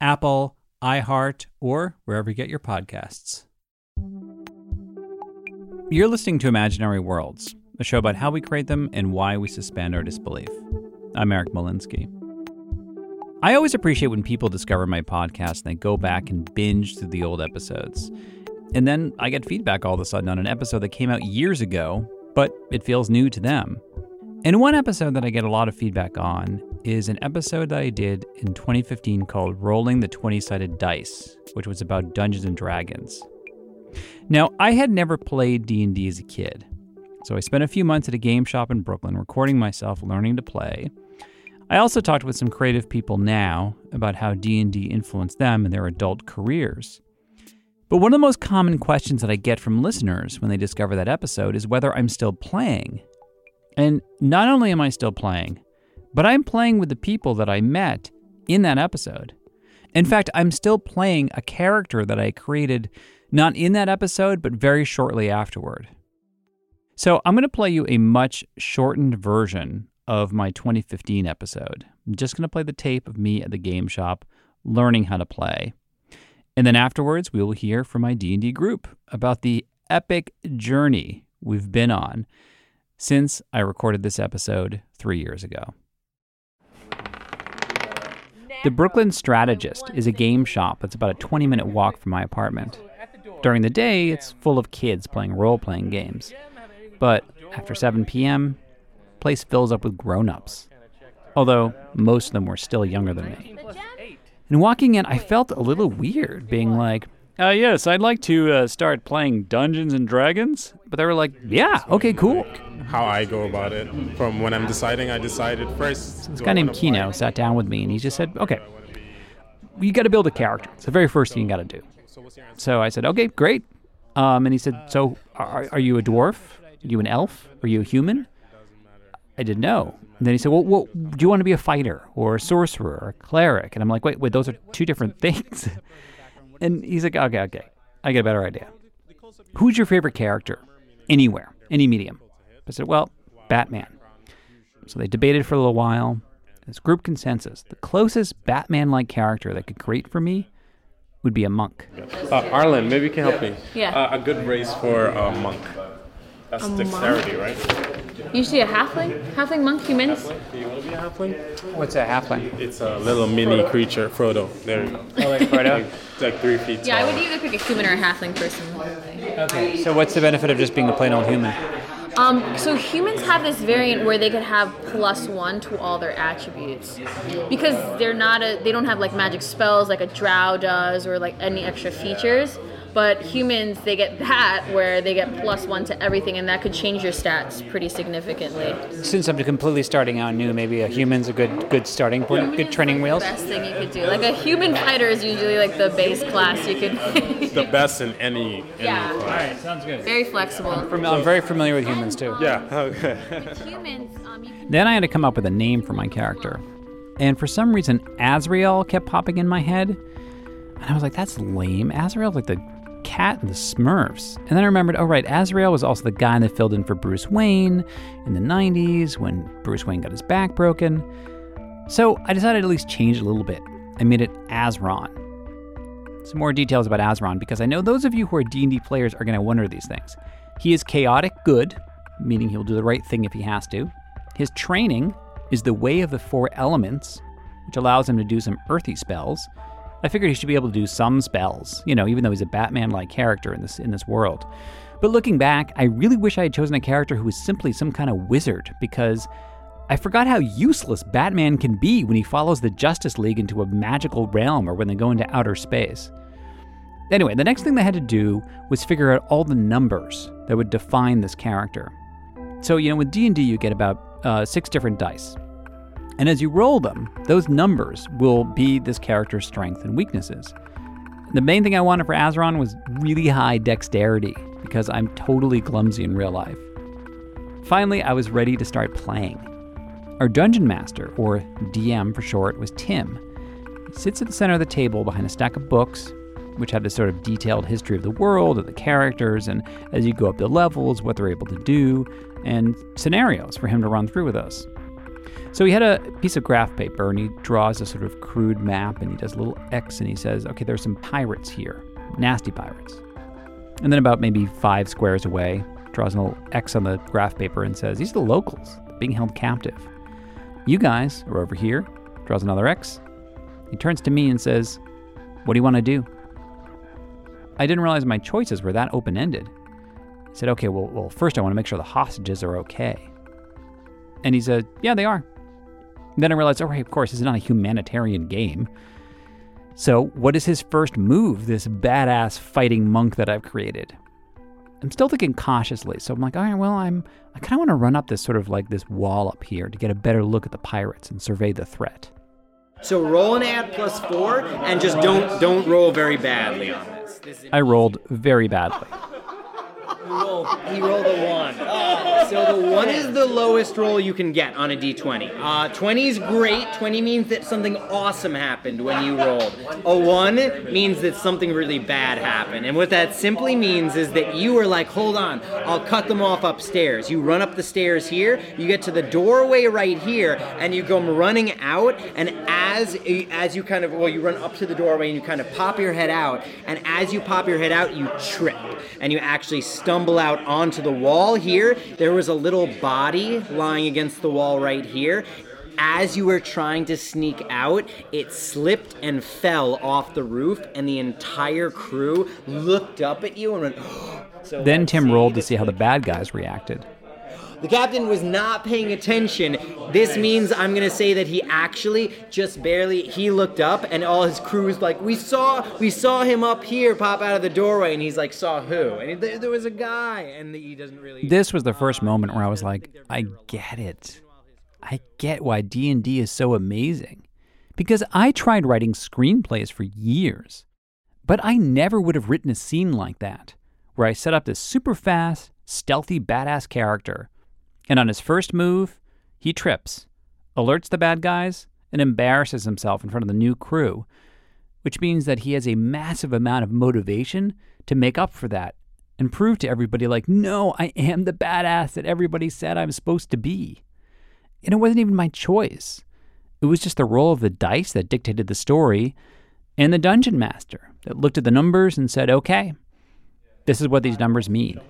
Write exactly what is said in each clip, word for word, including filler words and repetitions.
Apple, iHeart, or wherever you get your podcasts. You're listening to Imaginary Worlds, a show about how we create them and why we suspend our disbelief. I'm Eric Molinsky. I always appreciate when people discover my podcast and they go back and binge through the old episodes. And then I get feedback all of a sudden on an episode that came out years ago, but it feels new to them. And one episode that I get a lot of feedback on is an episode that I did in twenty fifteen called Rolling the Twenty Sided Dice, which was about Dungeons and Dragons. Now, I had never played D and D as a kid, so I spent a few months at a game shop in Brooklyn recording myself learning to play. I also talked with some creative people now about how D and D influenced them in their adult careers. But one of the most common questions that I get from listeners when they discover that episode is whether I'm still playing. And not only am I still playing, but I'm playing with the people that I met in that episode. In fact, I'm still playing a character that I created not in that episode, but very shortly afterward. So I'm going to play you a much shortened version of my twenty fifteen episode. I'm just going to play the tape of me at the game shop learning how to play. And then afterwards, we will hear from my D and D group about the epic journey we've been on since I recorded this episode three years ago. The Brooklyn Strategist is a game shop that's about a twenty-minute walk from my apartment. During the day, it's full of kids playing role-playing games. But after seven p.m., the place fills up with grown-ups. Although most of them were still younger than me. And walking in, I felt a little weird, being like, uh, yes, I'd like to uh, start playing Dungeons and Dragons. But they were like, yeah, okay, cool. How I go about it, from when I'm deciding, I decided first. So this guy named Kino sat down with me, and he just said, okay, you got to build a character. It's the very first thing you got to do. So I said, okay, great. Um, and he said, so are, are you a dwarf? Are you an elf? Are you a human? I didn't know. And then he said, well, well, do you want to be a fighter or a sorcerer or a cleric? And I'm like, wait, wait, those are two different things. And he's like, okay, okay, I get a better idea. Who's your favorite character? Anywhere, any medium. I said, well, Batman. So they debated for a little while. This group consensus, the closest Batman-like character they could create for me would be a monk. Uh, Arlin, maybe you can help me. Yeah. Uh, a good race for a uh, monk. That's a dexterity, monk? Right? Usually a halfling? Halfling monk, humans? Halfling? Do you want to be a halfling? What's a halfling? It's a little mini Frodo. creature. Frodo. There you go. Oh, like Frodo? It's like three feet tall. Yeah, I would either pick a human or a halfling person. Okay, so what's the benefit of just being a plain old human? Um, so humans have this variant where they could have plus one to all their attributes because they're not a, they don't have like magic spells like a drow does or like any extra features, but humans, they get that where they get plus one to everything, and that could change your stats pretty significantly. Since I'm completely starting out new, maybe a human's a good good starting point, human good training like wheels. The best thing you could do, like a human fighter is usually like the base class you could. The best in any. any yeah. Class. All right, sounds good. Very flexible. I'm, fami- I'm very familiar with humans too. Yeah. Okay. With humans, um, you can then I had to come up with a name for my character, and for some reason, Azrael kept popping in my head, and I was like, "That's lame." Azrael's like the cat and the Smurfs. And then I remembered, oh right, Azrael was also the guy that filled in for Bruce Wayne in the nineties when Bruce Wayne got his back broken. So I decided to at least change it a little bit. I made it Azron. Some more details about Azron, because I know those of you who are D and D players are going to wonder these things. He is chaotic good, meaning he'll do the right thing if he has to. His training is the way of the four elements, which allows him to do some earthy spells, I figured he should be able to do some spells, you know, even though he's a Batman-like character in this in this world. But looking back, I really wish I had chosen a character who was simply some kind of wizard, because I forgot how useless Batman can be when he follows the Justice League into a magical realm or when they go into outer space. Anyway, the next thing they had to do was figure out all the numbers that would define this character. So, you know, with D and D, you get about uh, six different dice. And as you roll them, those numbers will be this character's strengths and weaknesses. The main thing I wanted for Azron was really high dexterity, because I'm totally clumsy in real life. Finally, I was ready to start playing. Our Dungeon Master, or D M for short, was Tim. He sits at the center of the table behind a stack of books, which have this sort of detailed history of the world and the characters, and as you go up the levels, what they're able to do, and scenarios for him to run through with us. So he had a piece of graph paper, and he draws a sort of crude map, and he does a little X, and he says, okay, there's some pirates here, nasty pirates. And then about maybe five squares away, draws a little X on the graph paper and says, these are the locals being held captive. You guys are over here, draws another X. He turns to me and says, what do you want to do? I didn't realize my choices were that open-ended. I said, okay, well, well, first I want to make sure the hostages are okay. And he said, yeah, they are. And then I realized, oh, right, of course, this is not a humanitarian game. So what is his first move, this badass fighting monk that I've created? I'm still thinking cautiously, so I'm like, all right, well, I'm, I kind of want to run up this sort of like this wall up here to get a better look at the pirates and survey the threat. So roll an ad plus four, and just don't don't roll very badly on this. this I rolled very badly. rolled, he rolled a one. Uh, so the one is the lowest roll you can get on a d twenty. Uh, twenty is great. twenty means that something awesome happened when you rolled. A one means that something really bad happened. And what that simply means is that you were like, hold on, I'll cut them off upstairs. You run up the stairs here, you get to the doorway right here, and you come running out, and as, as you kind of, well, you run up to the doorway and you kind of pop your head out, and as you pop your head out, you trip, and you actually stumble Stumble out onto the wall here. There was a little body lying against the wall right here. As you were trying to sneak out, it slipped and fell off the roof, and the entire crew looked up at you and went, oh. So then Tim rolled to see how the bad guys reacted. The captain was not paying attention. This means I'm going to say that he actually just barely, he looked up and all his crew was like, we saw we saw him up here pop out of the doorway. And he's like, saw who? And he, there was a guy. And he doesn't really... This was the first moment where I was like, I get it. I get why D and D is so amazing. Because I tried writing screenplays for years, but I never would have written a scene like that, where I set up this super fast, stealthy, badass character. And on his first move, he trips, alerts the bad guys, and embarrasses himself in front of the new crew, which means that he has a massive amount of motivation to make up for that and prove to everybody, like, no, I am the badass that everybody said I'm supposed to be. And it wasn't even my choice. It was just the roll of the dice that dictated the story, and the Dungeon Master that looked at the numbers and said, okay, this is what these numbers mean.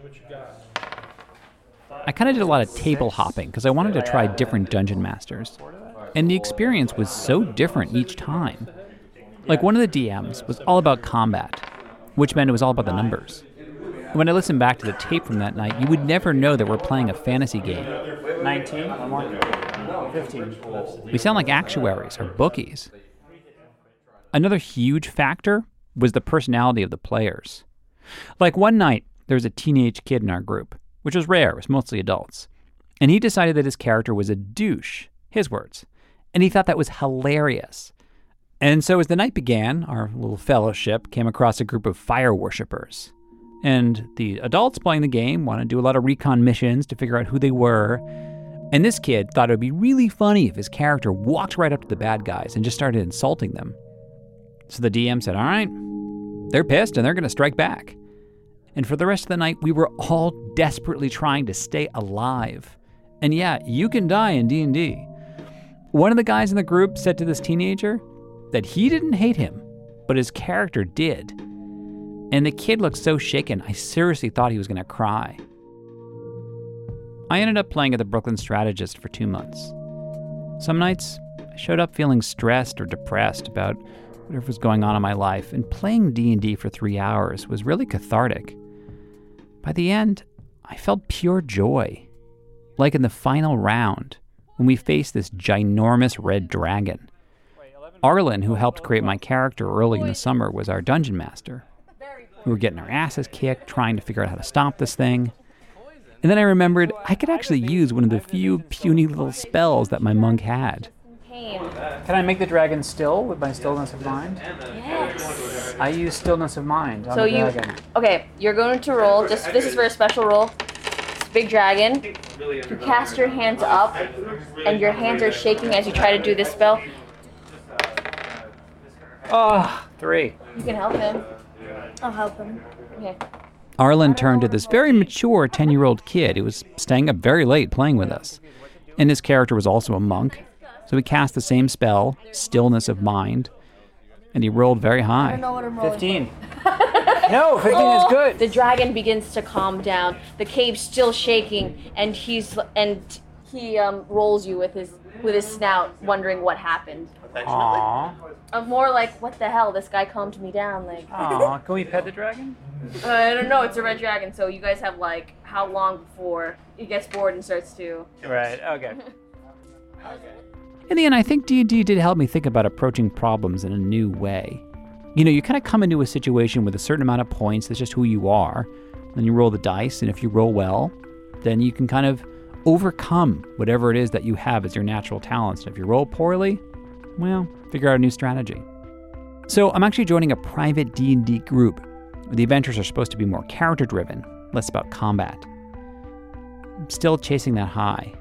I kind of did a lot of table hopping because I wanted to try different Dungeon Masters. And the experience was so different each time. Like, one of the D Ms was all about combat, which meant it was all about the numbers. And when I listened back to the tape from that night, you would never know that we're playing a fantasy game. nineteen, one more, fifteen. We sound like actuaries or bookies. Another huge factor was the personality of the players. Like, one night, there was a teenage kid in our group, which was rare, it was mostly adults. And he decided that his character was a douche, his words. And he thought that was hilarious. And so as the night began, our little fellowship came across a group of fire worshippers. And the adults playing the game wanted to do a lot of recon missions to figure out who they were. And this kid thought it would be really funny if his character walked right up to the bad guys and just started insulting them. So the D M said, all right, they're pissed and they're gonna strike back. And for the rest of the night, we were all desperately trying to stay alive. And yeah, you can die in D and D. One of the guys in the group said to this teenager that he didn't hate him, but his character did. And the kid looked so shaken, I seriously thought he was gonna cry. I ended up playing at the Brooklyn Strategist for two months. Some nights, I showed up feeling stressed or depressed about whatever was going on in my life, and playing D and D for three hours was really cathartic. By the end, I felt pure joy. Like in the final round, when we faced this ginormous red dragon. Arlin, who helped create my character early in the summer, was our Dungeon Master. We were getting our asses kicked, trying to figure out how to stop this thing. And then I remembered I could actually use one of the few puny little spells that my monk had. Can I make the dragon still with my stillness of mind? Yes. I use stillness of mind on so the dragon. You, okay, you're going to roll, just this is for a special roll. Big dragon, you cast your hands up, and your hands are shaking as you try to do this spell. Oh, three. You can help him. I'll help him. Okay. Arlin turned to this very mature ten-year-old kid who was staying up very late playing with us. And his character was also a monk, so he cast the same spell, Stillness of Mind, and he rolled very high. fifteen. No, fifteen oh, is good. The dragon begins to calm down. The cave's still shaking, and he's and he um, rolls you with his with his snout, wondering what happened. Aww. I'm more like, what the hell? This guy calmed me down. Like. Aw, can we pet the dragon? Uh, I don't know. It's a red dragon, so you guys have like how long before he gets bored and starts to. Right. Okay. Okay. In the end, I think D and D did help me think about approaching problems in a new way. You know, you kind of come into a situation with a certain amount of points, that's just who you are, then you roll the dice, and if you roll well, then you can kind of overcome whatever it is that you have as your natural talents. And if you roll poorly, well, figure out a new strategy. So I'm actually joining a private D and D group. The adventures are supposed to be more character-driven, less about combat. I'm still chasing that high.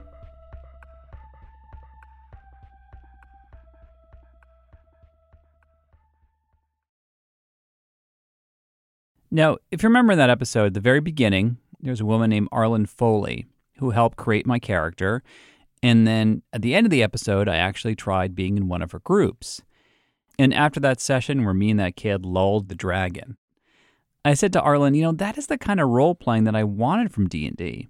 Now, if you remember in that episode, at the very beginning, there was a woman named Arlin Foley who helped create my character. And then at the end of the episode, I actually tried being in one of her groups. And after that session where me and that kid lulled the dragon, I said to Arlin, you know, that is the kind of role-playing that I wanted from D and D.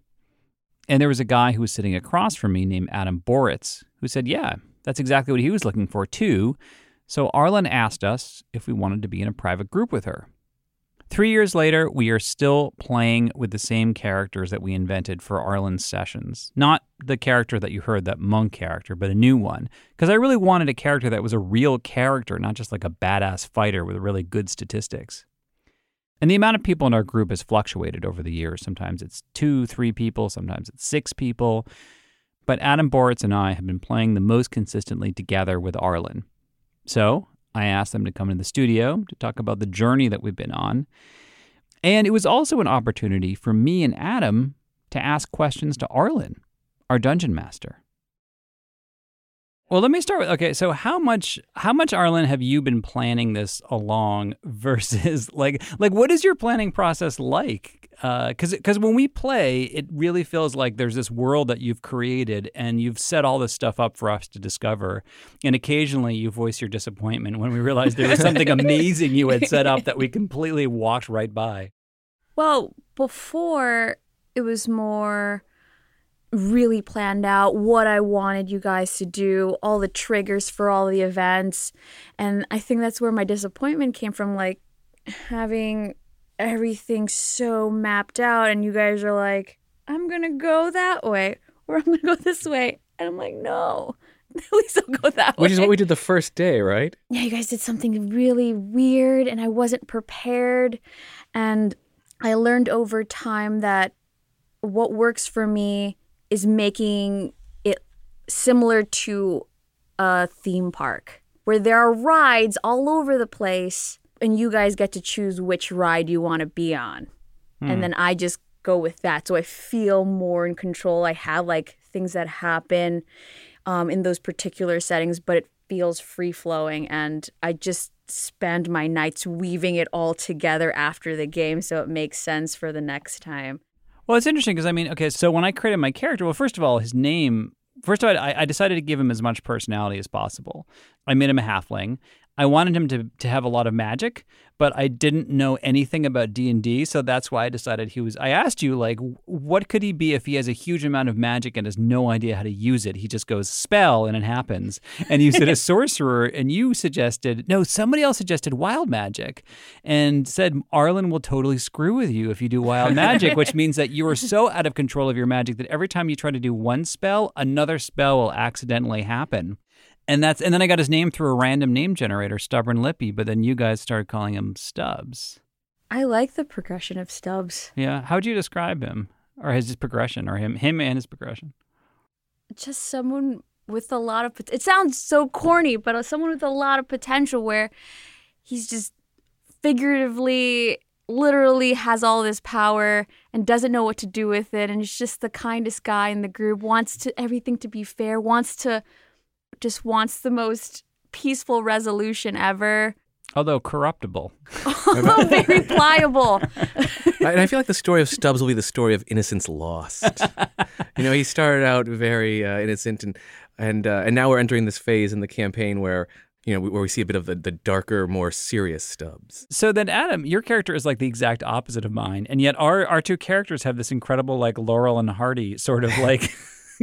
And there was a guy who was sitting across from me named Adam Boretz who said, yeah, that's exactly what he was looking for too. So Arlin asked us if we wanted to be in a private group with her. Three years later, we are still playing with the same characters that we invented for Arlin's sessions. Not the character that you heard, that monk character, but a new one. Because I really wanted a character that was a real character, not just like a badass fighter with really good statistics. And the amount of people in our group has fluctuated over the years. Sometimes it's two, three people, sometimes it's six people. But Adam Boretz and I have been playing the most consistently together with Arlin. So I asked them to come into the studio to talk about the journey that we've been on. And it was also an opportunity for me and Adam to ask questions to Arlin, our Dungeon Master. Well, let me start with, okay, so how much, how much Arlin, have you been planning this along versus, like, like what is your planning process like? Because uh, because when we play, it really feels like there's this world that you've created and you've set all this stuff up for us to discover. And occasionally you voice your disappointment when we realize there was something amazing you had set up that we completely walked right by. Well, before it was more really planned out what I wanted you guys to do, all the triggers for all the events. And I think that's where my disappointment came from, like having everything so mapped out and you guys are like, I'm going to go that way or I'm going to go this way. And I'm like, no, at least I'll go that way. Which is what we did the first day, right? Yeah, you guys did something really weird and I wasn't prepared. And I learned over time that what works for me is making it similar to a theme park where there are rides all over the place and you guys get to choose which ride you want to be on. Mm. And then I just go with that. So I feel more in control. I have like things that happen um, in those particular settings, but it feels free flowing. And I just spend my nights weaving it all together after the game so it makes sense for the next time. Well, it's interesting because, I mean, okay, so when I created my character, well, first of all, his name, first of all, I, I decided to give him as much personality as possible. I made him a halfling. I wanted him to, to have a lot of magic, but I didn't know anything about D and D, so that's why I decided he was... I asked you, like, what could he be if he has a huge amount of magic and has no idea how to use it? He just goes, spell, and it happens. And you said a sorcerer, and you suggested... No, somebody else suggested wild magic and said, Arlin will totally screw with you if you do wild magic, which means that you are so out of control of your magic that every time you try to do one spell, another spell will accidentally happen. And that's and then I got his name through a random name generator, Stubborn Lippi, but then you guys started calling him Stubbs. I like the progression of Stubbs. Yeah. How would you describe him? Or his progression, or him him and his progression? Just someone with a lot of... It sounds so corny, but someone with a lot of potential where he's just figuratively, literally has all this power and doesn't know what to do with it, and is just the kindest guy in the group, wants to everything to be fair, wants to... just wants the most peaceful resolution ever. Although corruptible. Although very pliable. And I feel like the story of Stubbs will be the story of innocence lost. You know, he started out very uh, innocent, and and uh, and now we're entering this phase in the campaign where, you know, where we see a bit of the, the darker, more serious Stubbs. So then, Adam, your character is like the exact opposite of mine, and yet our, our two characters have this incredible, like, Laurel and Hardy sort of, like...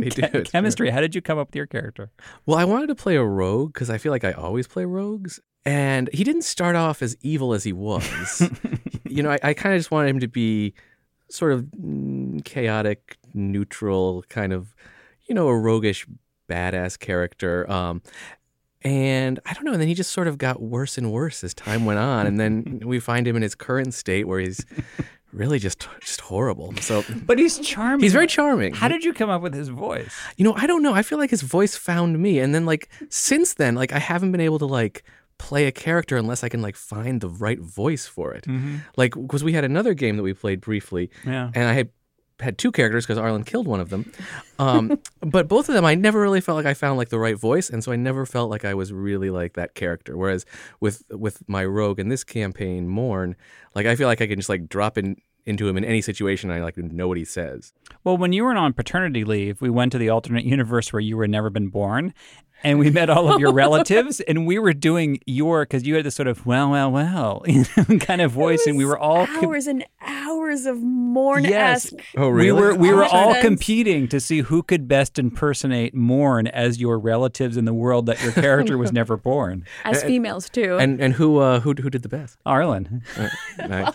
They do. Chemistry. How did you come up with your character? Well, I wanted to play a rogue because I feel like I always play rogues. And he didn't start off as evil as he was. You know, I, I kind of just wanted him to be sort of chaotic, neutral, kind of, you know, a roguish, badass character. Um, and I don't know. And then he just sort of got worse and worse as time went on. And then we find him in his current state where he's... Really just just horrible. So, but he's charming. He's very charming. How did you come up with his voice? You know, I don't know. I feel like his voice found me. And then, like, since then, like, I haven't been able to, like, play a character unless I can, like, find the right voice for it. Mm-hmm. Like, because we had another game that we played briefly. Yeah. And I had, had two characters because Arlin killed one of them. Um, but both of them, I never really felt like I found, like, the right voice. And so I never felt like I was really, like, that character. Whereas with with my rogue in this campaign, Mourn, like, I feel like I can just, like, drop in into him in any situation, and I like know what he says. Well, when you were on paternity leave, we went to the alternate universe where you were never been born, and we met all of your relatives, and we were doing your, because you had this sort of well, well, well, you know, kind of voice, and we were all hours com- and hours of Mourn-esque. Yes. Oh, really? We were we were all events. competing to see who could best impersonate Mourn as your relatives in the world that your character was never born. As and, females too. And and who uh, who who did the best? Arlin. Uh, nice.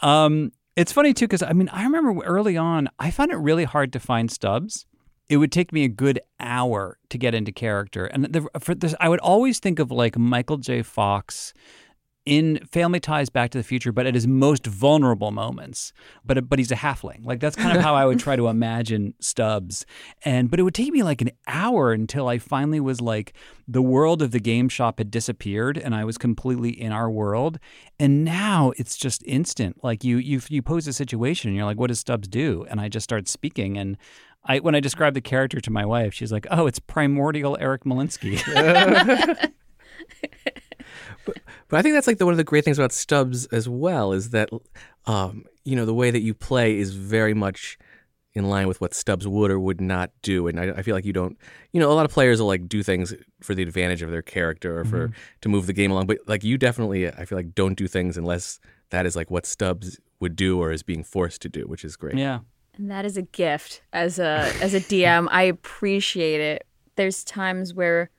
Um, it's funny, too, because, I mean, I remember early on, I found it really hard to find Stubbs. It would take me a good hour to get into character. And the, for this, I would always think of, like, Michael J. Fox in Family Ties, Back to the Future, but at his most vulnerable moments. But but he's a halfling. Like, that's kind of how I would try to imagine Stubbs. And but it would take me like an hour until I finally was like, the world of the game shop had disappeared, and I was completely in our world. And now it's just instant. Like you you you pose a situation, and you're like, what does Stubbs do? And I just start speaking. And I when I described the character to my wife, she's like, oh, it's primordial Eric Molinsky. But, but I think that's like the, one of the great things about Stubbs as well is that, um, you know, the way that you play is very much in line with what Stubbs would or would not do. And I, I feel like you don't, you know, a lot of players will like do things for the advantage of their character or for mm-hmm. to move the game along. But like you definitely, I feel like, don't do things unless that is like what Stubbs would do or is being forced to do, which is great. Yeah. And that is a gift as a as a D M. I appreciate it. There's times where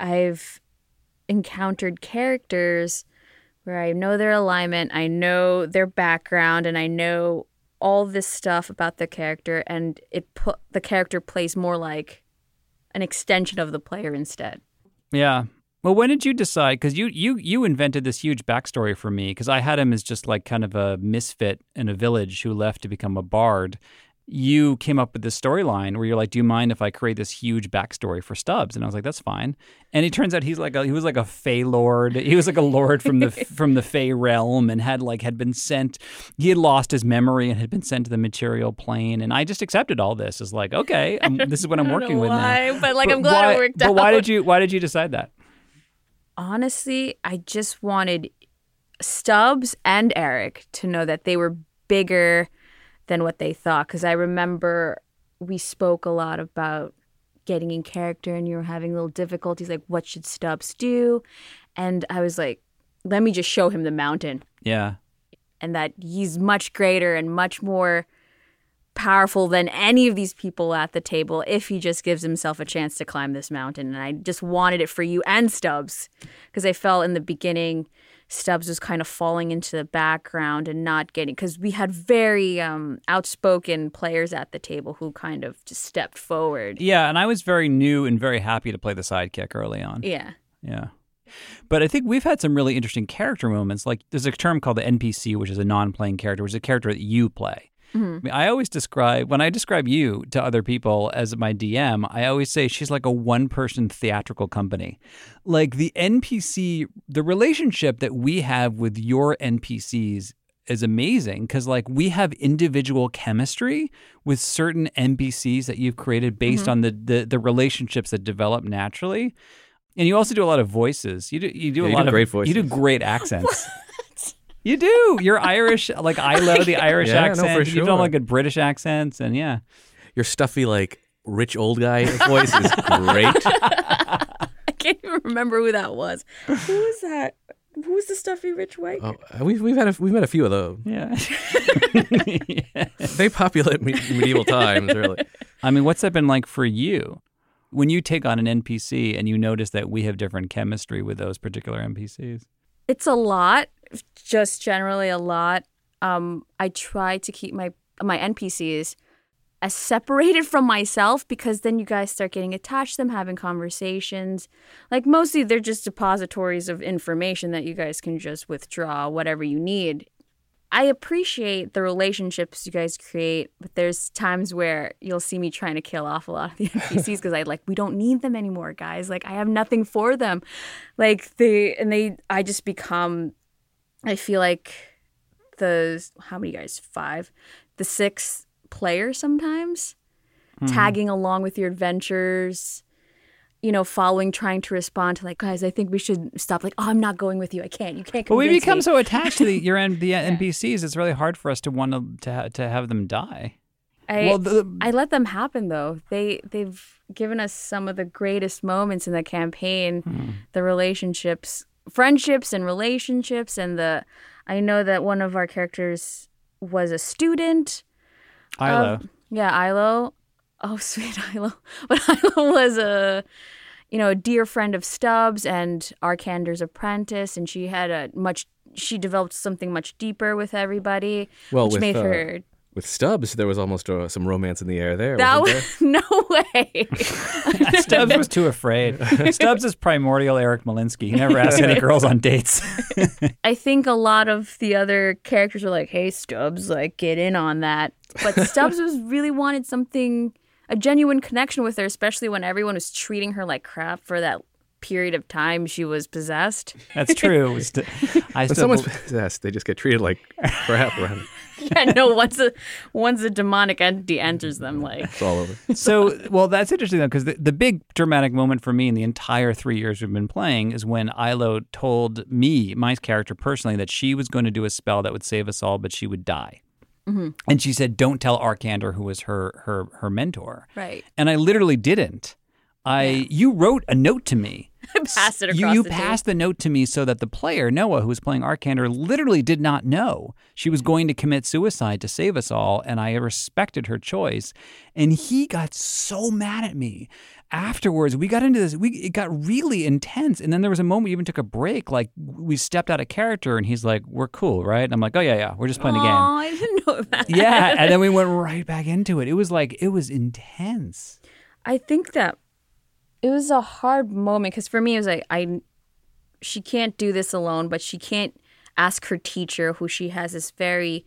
I've encountered characters where I know their alignment, I know their background, and I know all this stuff about the character, and it put the character plays more like an extension of the player instead. Yeah. Well, when did you decide? Because you, you you invented this huge backstory for me, because I had him as just like kind of a misfit in a village who left to become a bard. You came up with this storyline where you're like, do you mind if I create this huge backstory for Stubbs? And I was like, that's fine. And it turns out he's like a, he was like a Fey lord. He was like a lord from the from the Fey realm and had like had been sent. He had lost his memory and had been sent to the material plane. And I just accepted all this as like, okay, I'm, this is what I'm working with now. But like, I'm glad it worked out. But why did you why did you decide that? Honestly, I just wanted Stubbs and Eric to know that they were bigger than what they thought, because I remember we spoke a lot about getting in character and you were having little difficulties, like what should Stubbs do? And I was like, let me just show him the mountain. Yeah. And that he's much greater and much more powerful than any of these people at the table if he just gives himself a chance to climb this mountain. And I just wanted it for you and Stubbs, because I felt in the beginning Stubbs was kind of falling into the background and not getting, because we had very um, outspoken players at the table who kind of just stepped forward. Yeah, and I was very new and very happy to play the sidekick early on. Yeah. Yeah. But I think we've had some really interesting character moments. Like there's a term called the N P C, which is a non-playing character, which is a character that you play. Mm-hmm. I mean, I always describe, when I describe you to other people as my D M, I always say she's like a one-person theatrical company. Like the N P C, the relationship that we have with your N P Cs is amazing, because like we have individual chemistry with certain N P Cs that you've created based mm-hmm. on the, the the relationships that develop naturally. And you also do a lot of voices. You do you do yeah, a you lot do of great voices. You do great accents. You do. You're Irish, like Ilo, the Irish yeah, accent. No, for sure. You've done like good British accents, and yeah. Your stuffy, like, rich old guy voice is great. I can't even remember who that was. Who was that? Who was the stuffy rich white guy? Oh, we've, we've, had a, we've met a few of those. Yeah. yeah. They populate me- medieval times, really. I mean, what's that been like for you? When you take on an N P C and you notice that we have different chemistry with those particular N P Cs? It's a lot. Just generally a lot. Um, I try to keep my my N P Cs as separated from myself, because then you guys start getting attached to them, having conversations. Like mostly they're just depositories of information that you guys can just withdraw whatever you need. I appreciate the relationships you guys create, but there's times where you'll see me trying to kill off a lot of the N P Cs because I like, we don't need them anymore, guys. Like I have nothing for them. Like they and they, I just become. I feel like the, how many guys, five, the sixth player sometimes, mm-hmm. tagging along with your adventures, you know, following, trying to respond to like, guys, I think we should stop. Like, oh, I'm not going with you. I can't. You can't convince me. But we become me. so attached to the, your the yeah. N P Cs, it's really hard for us to want to to, to have them die. I, well, the, I let them happen, though. They, they've given us some of the greatest moments in the campaign, hmm. the relationships. Friendships and relationships, and the I know that one of our characters was a student. Ilo. Of, yeah, Ilo. Oh, sweet Ilo. But Ilo was a, you know, a dear friend of Stubbs and Arcander's apprentice, and she had a much. She developed something much deeper with everybody, well, which with, made uh, her. With Stubbs, there was almost uh, some romance in the air there. That wasn't was there? No way. Stubbs was too afraid. Stubbs is primordial Eric Molinsky. He never asked any girls on dates. I think a lot of the other characters were like, hey, Stubbs, like, get in on that. But Stubbs was really wanted something, a genuine connection with her, especially when everyone was treating her like crap for that period of time she was possessed. That's true. St- I when someone's believe- possessed, they just get treated like crap around. Yeah, no, once a, once a demonic entity enters them, like... It's all over. So, well, that's interesting, though, because the, the big dramatic moment for me in the entire three years we've been playing is when Ilo told me, my character personally, that she was going to do a spell that would save us all, but she would die. Mm-hmm. And she said, don't tell Arcander, who was her her, her mentor. Right. And I literally didn't. I yeah. You wrote a note to me. I passed it across you, you the You passed table. the note to me so that the player, Noah, who was playing Arcander, literally did not know she was going to commit suicide to save us all, and I respected her choice. And he got so mad at me. Afterwards, we got into this, we it got really intense, and then there was a moment we even took a break, like we stepped out of character, and he's like, we're cool, right? And I'm like, oh yeah, yeah, we're just playing Aww, a game. Oh, I didn't know that. Yeah, and then we went right back into it. It was like, it was intense. I think that it was a hard moment because for me, it was like, I, she can't do this alone, but she can't ask her teacher, who she has this very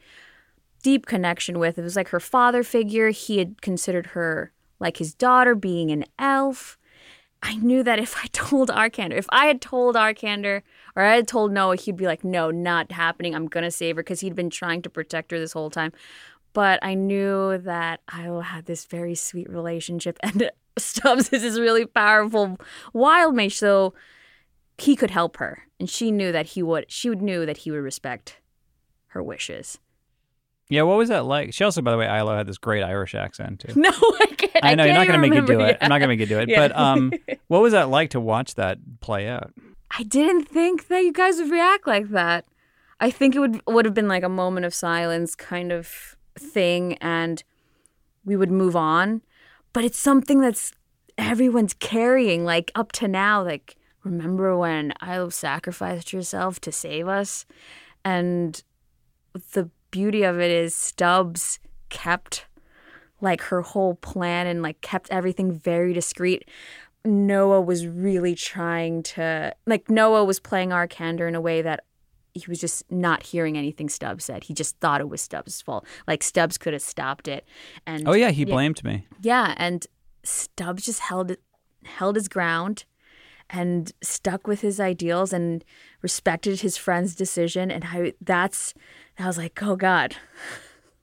deep connection with. It was like her father figure. He had considered her like his daughter, being an elf. I knew that if I told Arcander, if I had told Arcander or I had told Noah, he'd be like, no, not happening. I'm going to save her, because he'd been trying to protect her this whole time. But I knew that I had this very sweet relationship, and Stubbs is this really powerful wild mage, so he could help her, and she knew that he would. She knew that he would respect her wishes. Yeah, what was that like? She also, by the way, Ilo had this great Irish accent too. No, I can't. I know I can't you're not going to make you do it. Yeah. I'm not going to make you do it. Yeah. But um, what was that like to watch that play out? I didn't think that you guys would react like that. I think it would would have been like a moment of silence kind of thing, and we would move on. But it's something that's everyone's carrying, like up to now. Like, remember when Ilo sacrificed herself to save us, and the beauty of it is Stubbs kept like her whole plan and like kept everything very discreet. Noah was really trying to like Noah was playing Arcander in a way that he was just not hearing anything Stubbs said. He just thought it was Stubbs' fault. Like Stubbs could have stopped it. And oh yeah, he yeah, blamed me. Yeah, and Stubbs just held held his ground and stuck with his ideals and respected his friend's decision. And I that's I was like, oh God,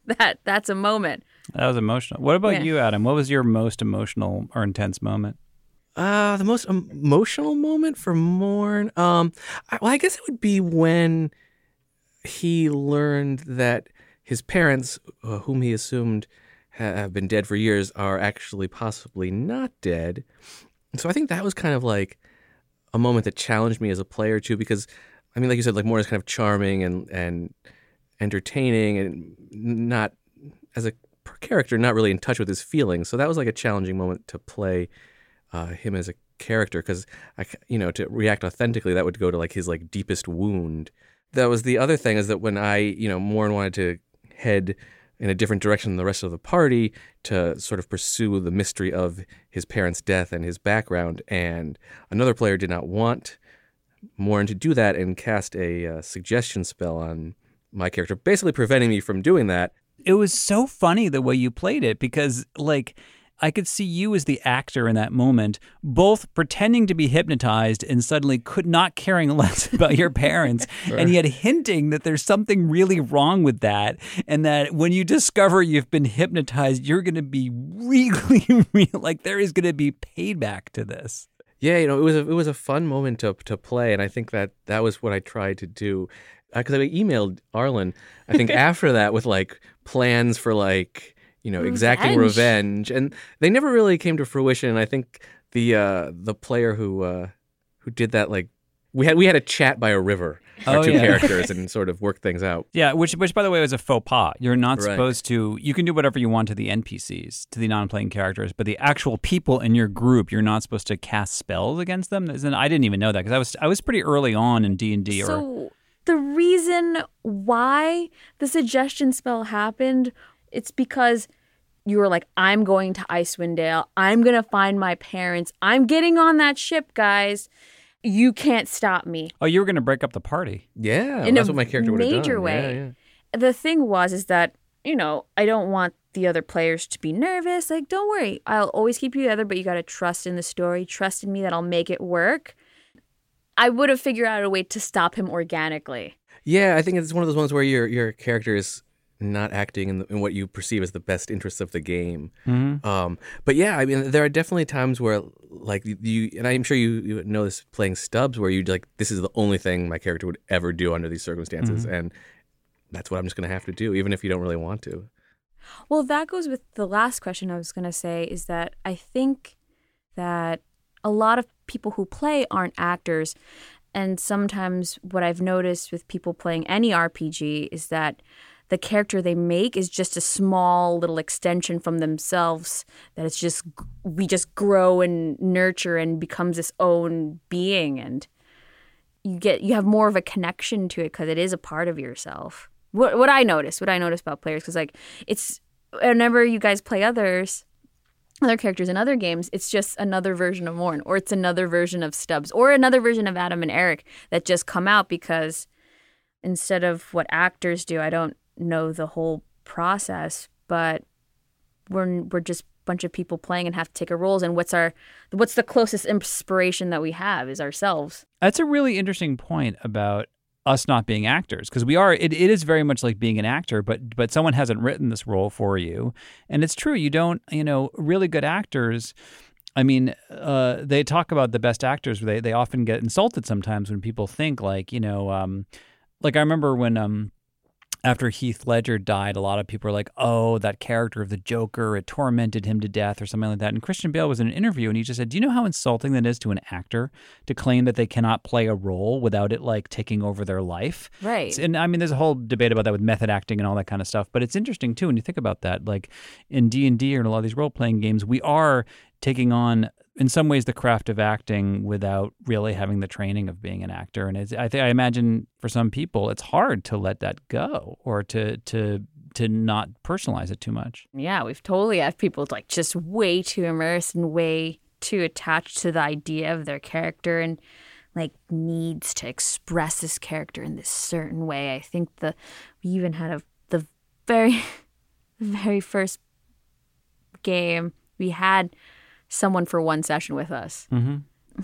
that that's a moment. That was emotional. What about yeah. you, Adam? What was your most emotional or intense moment? Uh, the most emotional moment for Mourn? Um, I, well, I guess it would be when he learned that his parents, uh, whom he assumed ha- have been dead for years, are actually possibly not dead. And so I think that was kind of like a moment that challenged me as a player too, because, I mean, like you said, like Mourn is kind of charming and... and entertaining and not as a character, not really in touch with his feelings. So that was like a challenging moment to play uh, him as a character, because I, you know, to react authentically, that would go to like his like deepest wound. That was the other thing, is that when I, you know, Mourn wanted to head in a different direction than the rest of the party to sort of pursue the mystery of his parents' death and his background, and another player did not want Mourn to do that and cast a uh, suggestion spell on my character, basically preventing me from doing that. It was so funny the way you played it, because like I could see you as the actor in that moment, both pretending to be hypnotized and suddenly could not caring less about your parents. Sure. And yet hinting that there's something really wrong with that. And that when you discover you've been hypnotized, you're going to be really, really like there is going to be payback to this. Yeah, you know, it was a, it was a fun moment to to play. And I think that that was what I tried to do. Because I emailed Arlin, I think, after that with, like, plans for, like, you know, revenge. exacting revenge. And they never really came to fruition. And I think the uh, the player who uh, who did that, like, we had we had a chat by a river, our oh, two yeah. characters, and sort of worked things out. Yeah, which, which by the way, was a faux pas. You're not right. supposed to, you can do whatever you want to the N P Cs, to the non-playing characters, but the actual people in your group, you're not supposed to cast spells against them. And I didn't even know that, because I was, I was pretty early on in D and D. So... or... The reason why the suggestion spell happened, it's because you were like, I'm going to Icewind Dale. I'm going to find my parents. I'm getting on that ship, guys. You can't stop me. Oh, you were going to break up the party. Yeah, in that's what my character would have done. In a major way. Yeah, yeah. The thing was is that, you know, I don't want the other players to be nervous. Like, don't worry. I'll always keep you together, but you got to trust in the story. Trust in me that I'll make it work. I would have figured out a way to stop him organically. Yeah, I think it's one of those ones where your your character is not acting in, the, in what you perceive as the best interests of the game. Mm-hmm. Um, but yeah, I mean, there are definitely times where, like, you, and I'm sure you, you know this playing Stubbs, where you like, this is the only thing my character would ever do under these circumstances, mm-hmm. and that's what I'm just going to have to do, even if you don't really want to. Well, that goes with the last question I was going to say, is that I think that a lot of people who play aren't actors, and sometimes what I've noticed with people playing any R P G is that the character they make is just a small little extension from themselves, that it's just, we just grow and nurture and becomes this own being, and you get you have more of a connection to it because it is a part of yourself. What what I notice, what I notice about players, because like it's whenever you guys play others. Other characters in other games, it's just another version of Mourn, or it's another version of Stubbs, or another version of Adam and Eric that just come out, because instead of what actors do, I don't know the whole process, but we're we're just a bunch of people playing and have to take our roles, and what's our what's the closest inspiration that we have is ourselves. That's a really interesting point about us not being actors, because we are, it, it is very much like being an actor, but but someone hasn't written this role for you. And it's true, you don't, you know, really good actors, I mean, uh, they talk about the best actors, they they often get insulted sometimes when people think like, you know, um, like I remember when um, after Heath Ledger died, a lot of people were like, oh, that character of the Joker, it tormented him to death or something like that. And Christian Bale was in an interview and he just said, do you know how insulting that is to an actor to claim that they cannot play a role without it like taking over their life? Right. And I mean, there's a whole debate about that with method acting and all that kind of stuff. But it's interesting, too, when you think about that, like in D and D or in a lot of these role-playing games, we are taking on, in some ways, the craft of acting without really having the training of being an actor. And it's, I think I imagine for some people, it's hard to let that go or to to to not personalize it too much. Yeah, we've totally had people like just way too immersed and way too attached to the idea of their character and like needs to express this character in this certain way. I think the we even had a the very the very first game we had someone for one session with us. Mm-hmm.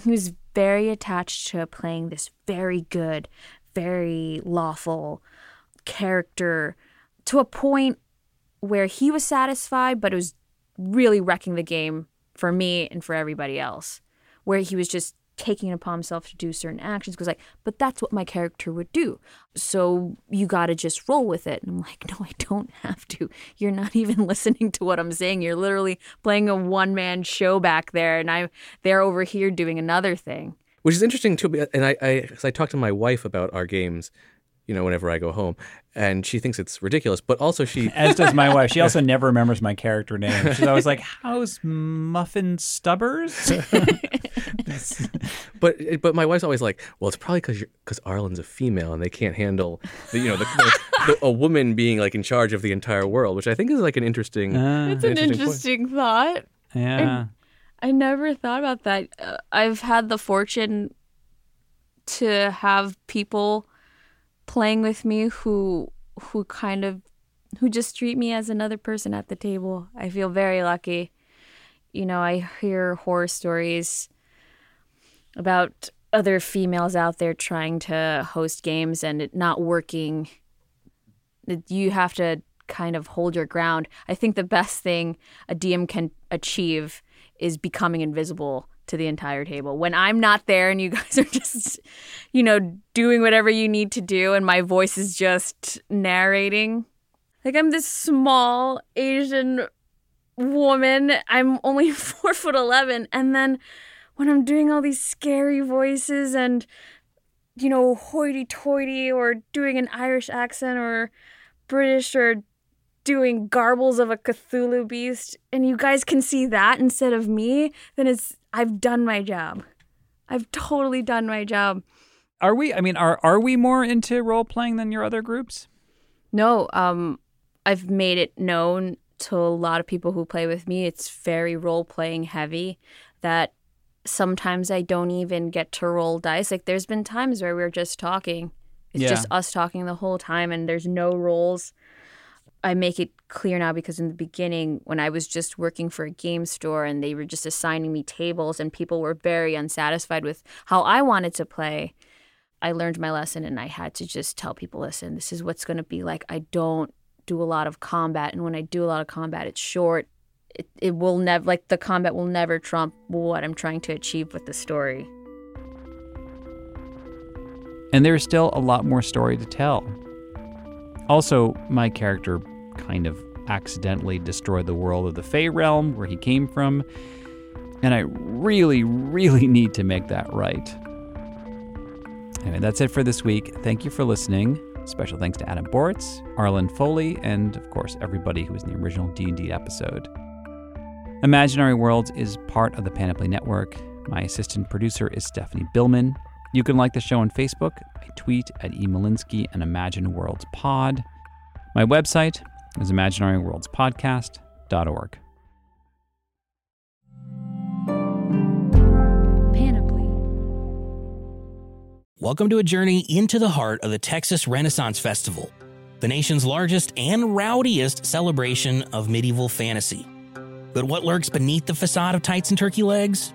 He was very attached to playing this very good, very lawful character to a point where he was satisfied, but it was really wrecking the game for me and for everybody else, where he was just taking it upon himself to do certain actions because like, but that's what my character would do. So you got to just roll with it. And I'm like, no, I don't have to. You're not even listening to what I'm saying. You're literally playing a one-man show back there and I'm they're over here doing another thing. Which is interesting too. And I, I, cause I talk to my wife about our games, you know, whenever I go home, and she thinks it's ridiculous, but also she... As does my wife. She also never remembers my character name. She's always like, how's Muffin Stubbers? but but my wife's always like, well, it's probably because because Arlen's a female and they can't handle, the, you know, the, the, the, a woman being like in charge of the entire world, which I think is like an interesting... Uh, it's an interesting, interesting thought. Yeah. I, I never thought about that. Uh, I've had the fortune to have people playing with me who who kind of who just treat me as another person at the table. I feel very lucky. You know, I hear horror stories about other females out there trying to host games and it not working. You have to kind of hold your ground. I think the best thing a D M can achieve is becoming invisible to the entire table. When I'm not there and you guys are just, you know, doing whatever you need to do and my voice is just narrating. Like, I'm this small Asian woman. I'm only four foot eleven. And then when I'm doing all these scary voices and, you know, hoity-toity or doing an Irish accent or British or doing garbles of a Cthulhu beast, and you guys can see that instead of me, then it's I've done my job. I've totally done my job. Are we, I mean, are are we more into role-playing than your other groups? No. Um, I've made it known to a lot of people who play with me. It's very role-playing heavy that sometimes I don't even get to roll dice. Like, there's been times where we're just talking. It's yeah. just us talking the whole time, and there's no rolls. I make it clear now because in the beginning when I was just working for a game store and they were just assigning me tables and people were very unsatisfied with how I wanted to play, I learned my lesson and I had to just tell people, listen, this is what's going to be like. I don't do a lot of combat. And when I do a lot of combat, it's short. It, it will never, like the combat will never trump what I'm trying to achieve with the story. And there's still a lot more story to tell. Also, my character kind of accidentally destroyed the world of the Fey Realm, where he came from, and I really, really need to make that right. Anyway, that's it for this week. Thank you for listening. Special thanks to Adam Boretz, Arlin Foley, and, of course, everybody who was in the original D and D episode. Imaginary Worlds is part of the Panoply Network. My assistant producer is Stephanie Billman. You can like the show on Facebook. I tweet at E. Molinsky and Imagine Worlds Pod. My website is imaginary worlds podcast dot org. Panoply. Welcome to a journey into the heart of the Texas Renaissance Festival, the nation's largest and rowdiest celebration of medieval fantasy. But what lurks beneath the facade of tights and turkey legs?